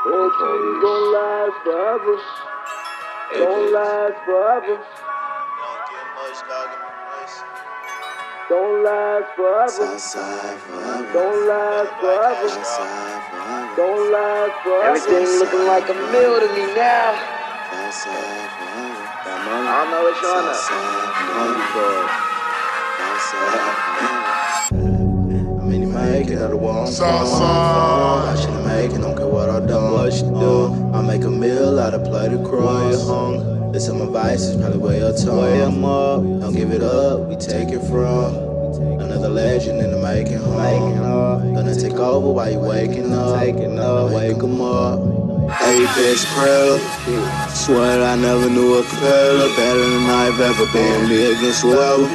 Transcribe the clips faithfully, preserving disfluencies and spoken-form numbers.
Bitch, you gon' last forever. Don't last forever. Don't get much dog in my place. Don't last forever. Don't last forever. Don't last forever. Everything looking like a meal to me now. I don't know what you're on up. I'm in the making of the wall. I should've made it, don't care what I done. What you do? I make a meal out of plate of crumbs. Listen, my vice is probably where your tongue up. Don't give it up, we take it from another legend in the making home. Gonna take over while you waking up. Gonna wake them up. Hey, bitch, Krell. Swear I never knew a Krell better than I've ever been. Me against whoever.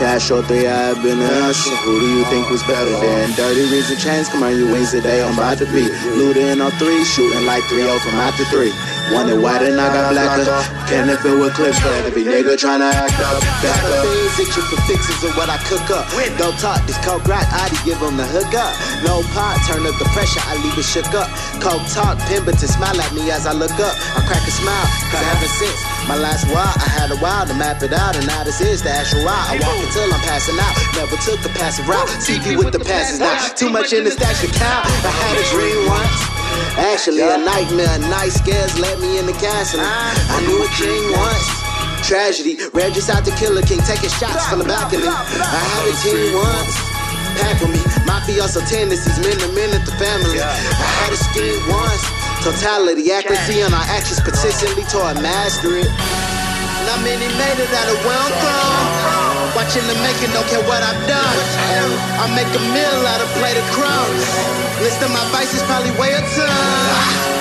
Cash or three, I've been answering. Who do you think was better than Dirty Reason Chains? Come on, you wings today, I'm about to be looting on three, shooting like three oh from out to three. Wonder why then I got blacker. Can't it fill with clips for every nigga tryna act up. Back up. Things itching for fixes of what I cook up. Don't talk, this coke rock, I to give them the hook up. No pot, turn up the pressure, I leave it shook up. Coke talk, Pemberton smile at me as I look up. I crack a smile, cause ever since my last while, I had a while to map it out, and now this is the actual ride. I walk until I'm passing out, never took a passive route. C P with the passes now, too much in the stash to count. I had a dream once, actually a nightmare. Night scares led me in the castle. I knew a king once. Tragedy, ran just out to kill a king, taking shots from the balcony. I had a team once. Pack with me, mafia also tendencies, men to men at the family. Yeah. I had a scheme once, totality, accuracy on our actions, persistently toward mastery. Not many made it out of welcome. Watching the making, don't care what I've done. I make a meal out of plate of crumbs. List of my vices probably weigh a ton.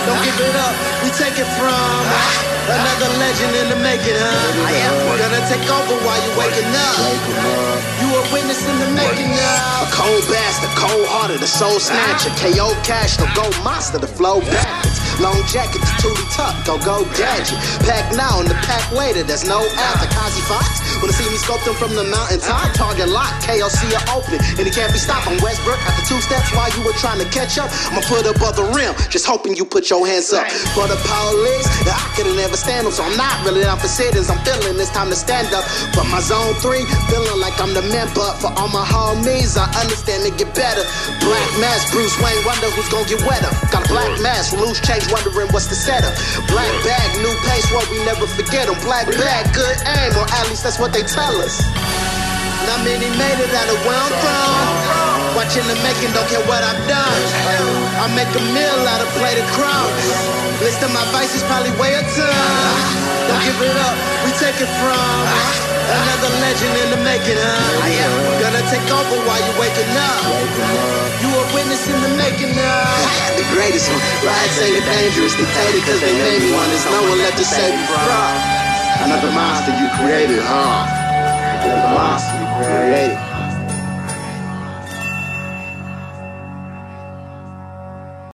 Don't give it up, we take it from another legend in the making, huh? I am gonna take over while you waking up. You a witness in the making up. A cold bastard, cold hearted, a soul snatcher. K O Cash, the gold monster, the flow backwards. Long jacket, the tooty tuck, go go gadget. Pack now and the pack later, there's no after. Kazi Fox, wanna see me sculpt him from the mountaintop. Target lock, K O C are open, and he can't be stopped. I'm Westbrook, after two steps while you were trying to catch up. I'ma put up on the rim, just hoping you put your hands up. For the police, I could've never stand them, so I'm not really down for sittings. I'm feeling it's time to stand up. But my zone three, feeling like I'm the member. For all my homies, I understand they get better. Black mask, Bruce Wayne, wonder who's gonna get wetter. Got a black mask, loose change, wondering what's the setup. Black bag, new pace, what we never forget them. Black bag, good aim, or at least that's what they tell us. Not many made it out of where I'm from. Watching the making, don't care what I've done. I make a meal out of plate of crumbs. List of my vices probably weigh a ton. Don't give it up, we take it from another legend in the making, huh? I am gonna take over while you waking up. You a witness in the making up. The greatest one, ride say it dangerous. They hate it cause they made me one. There's no one left to save me from another monster you created, huh? Another monster you created.